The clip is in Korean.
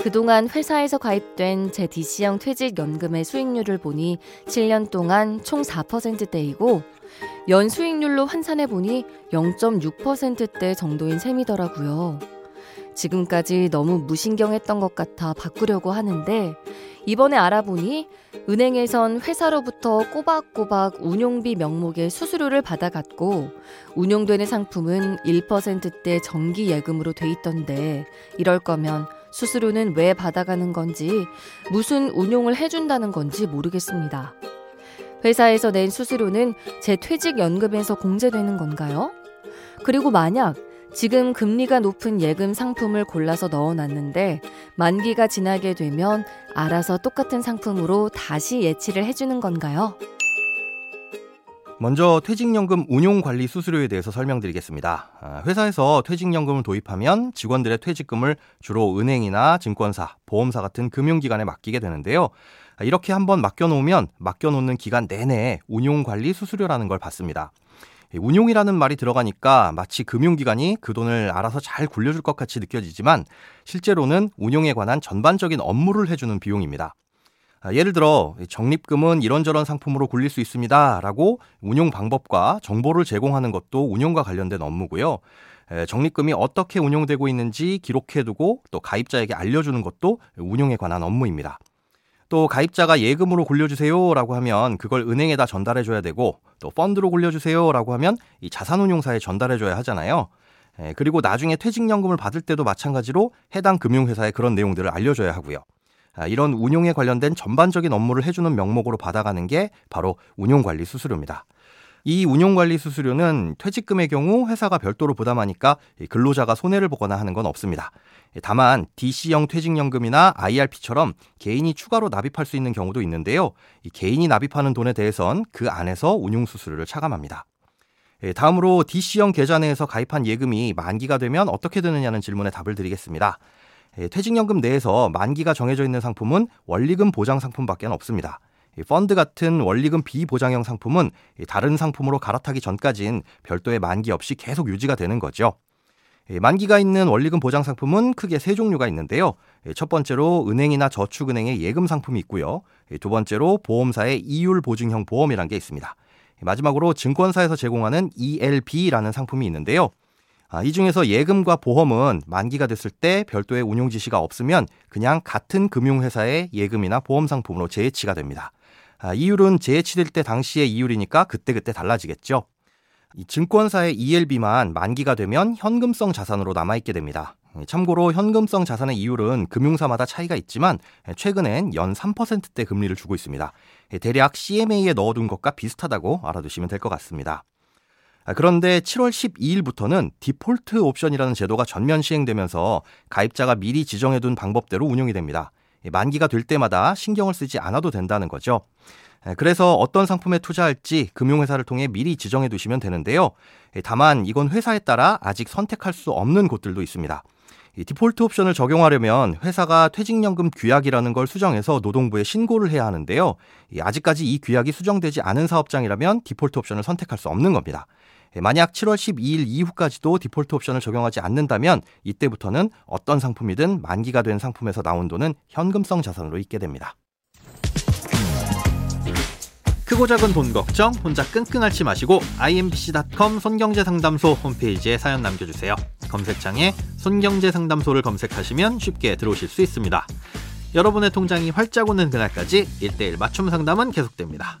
그동안 회사에서 가입된 제 DC형 퇴직연금의 수익률을 보니 7년 동안 총 4%대이고 연수익률로 환산해보니 0.6%대 정도인 셈이더라고요. 지금까지 너무 무신경했던 것 같아 바꾸려고 하는데 이번에 알아보니 은행에선 회사로부터 꼬박꼬박 운용비 명목의 수수료를 받아갔고 운용되는 상품은 1%대 정기예금으로 돼 있던데 이럴 거면 수수료는 왜 받아가는 건지 무슨 운용을 해준다는 건지 모르겠습니다. 회사에서 낸 수수료는 제 퇴직연금에서 공제되는 건가요? 그리고 만약 지금 금리가 높은 예금 상품을 골라서 넣어놨는데 만기가 지나게 되면 알아서 똑같은 상품으로 다시 예치를 해주는 건가요? 먼저 퇴직연금 운용관리 수수료에 대해서 설명드리겠습니다. 회사에서 퇴직연금을 도입하면 직원들의 퇴직금을 주로 은행이나 증권사, 보험사 같은 금융기관에 맡기게 되는데요. 이렇게 한번 맡겨놓으면 맡겨놓는 기간 내내 운용관리 수수료라는 걸 받습니다. 운용이라는 말이 들어가니까 마치 금융기관이 그 돈을 알아서 잘 굴려줄 것 같이 느껴지지만 실제로는 운용에 관한 전반적인 업무를 해주는 비용입니다. 예를 들어 적립금은 이런저런 상품으로 굴릴 수 있습니다 라고 운용 방법과 정보를 제공하는 것도 운용과 관련된 업무고요. 적립금이 어떻게 운용되고 있는지 기록해두고 또 가입자에게 알려주는 것도 운용에 관한 업무입니다. 또 가입자가 예금으로 굴려주세요 라고 하면 그걸 은행에다 전달해줘야 되고 또 펀드로 굴려주세요 라고 하면 이 자산운용사에 전달해줘야 하잖아요. 그리고 나중에 퇴직연금을 받을 때도 마찬가지로 해당 금융회사에 그런 내용들을 알려줘야 하고요. 이런 운용에 관련된 전반적인 업무를 해주는 명목으로 받아가는 게 바로 운용관리 수수료입니다. 이 운용관리 수수료는 퇴직금의 경우 회사가 별도로 부담하니까 근로자가 손해를 보거나 하는 건 없습니다. 다만 DC형 퇴직연금이나 IRP처럼 개인이 추가로 납입할 수 있는 경우도 있는데요. 개인이 납입하는 돈에 대해선 그 안에서 운용 수수료를 차감합니다. 다음으로 DC형 계좌 내에서 가입한 예금이 만기가 되면 어떻게 되느냐는 질문에 답을 드리겠습니다. 퇴직연금 내에서 만기가 정해져 있는 상품은 원리금 보장 상품밖에 없습니다. 펀드 같은 원리금 비보장형 상품은 다른 상품으로 갈아타기 전까지는 별도의 만기 없이 계속 유지가 되는 거죠. 만기가 있는 원리금 보장 상품은 크게 세 종류가 있는데요. 첫 번째로 은행이나 저축은행의 예금 상품이 있고요. 두 번째로 보험사의 이율 보증형 보험이란 게 있습니다. 마지막으로 증권사에서 제공하는 ELB라는 상품이 있는데요. 이 중에서 예금과 보험은 만기가 됐을 때 별도의 운용 지시가 없으면 그냥 같은 금융회사의 예금이나 보험 상품으로 재예치가 됩니다. 이율은 재예치될 때 당시의 이율이니까 그때그때 달라지겠죠. 이 증권사의 ELB만 만기가 되면 현금성 자산으로 남아있게 됩니다. 참고로 현금성 자산의 이율은 금융사마다 차이가 있지만 최근엔 연 3%대 금리를 주고 있습니다. 대략 CMA에 넣어둔 것과 비슷하다고 알아두시면 될 것 같습니다. 그런데 7월 12일부터는 디폴트 옵션이라는 제도가 전면 시행되면서 가입자가 미리 지정해둔 방법대로 운용이 됩니다. 만기가 될 때마다 신경을 쓰지 않아도 된다는 거죠. 그래서 어떤 상품에 투자할지 금융회사를 통해 미리 지정해 두시면 되는데요. 다만 이건 회사에 따라 아직 선택할 수 없는 곳들도 있습니다. 디폴트 옵션을 적용하려면 회사가 퇴직연금 규약이라는 걸 수정해서 노동부에 신고를 해야 하는데요. 아직까지 이 규약이 수정되지 않은 사업장이라면 디폴트 옵션을 선택할 수 없는 겁니다. 만약 7월 12일 이후까지도 디폴트 옵션을 적용하지 않는다면 이때부터는 어떤 상품이든 만기가 된 상품에서 나온 돈은 현금성 자산으로 있게 됩니다. 크고 작은 돈 걱정 혼자 끙끙 앓지 마시고 imbc.com 손경제 상담소 홈페이지에 사연 남겨주세요. 검색창에 손경제 상담소를 검색하시면 쉽게 들어오실 수 있습니다. 여러분의 통장이 활짝 오는 그날까지 1:1 맞춤 상담은 계속됩니다.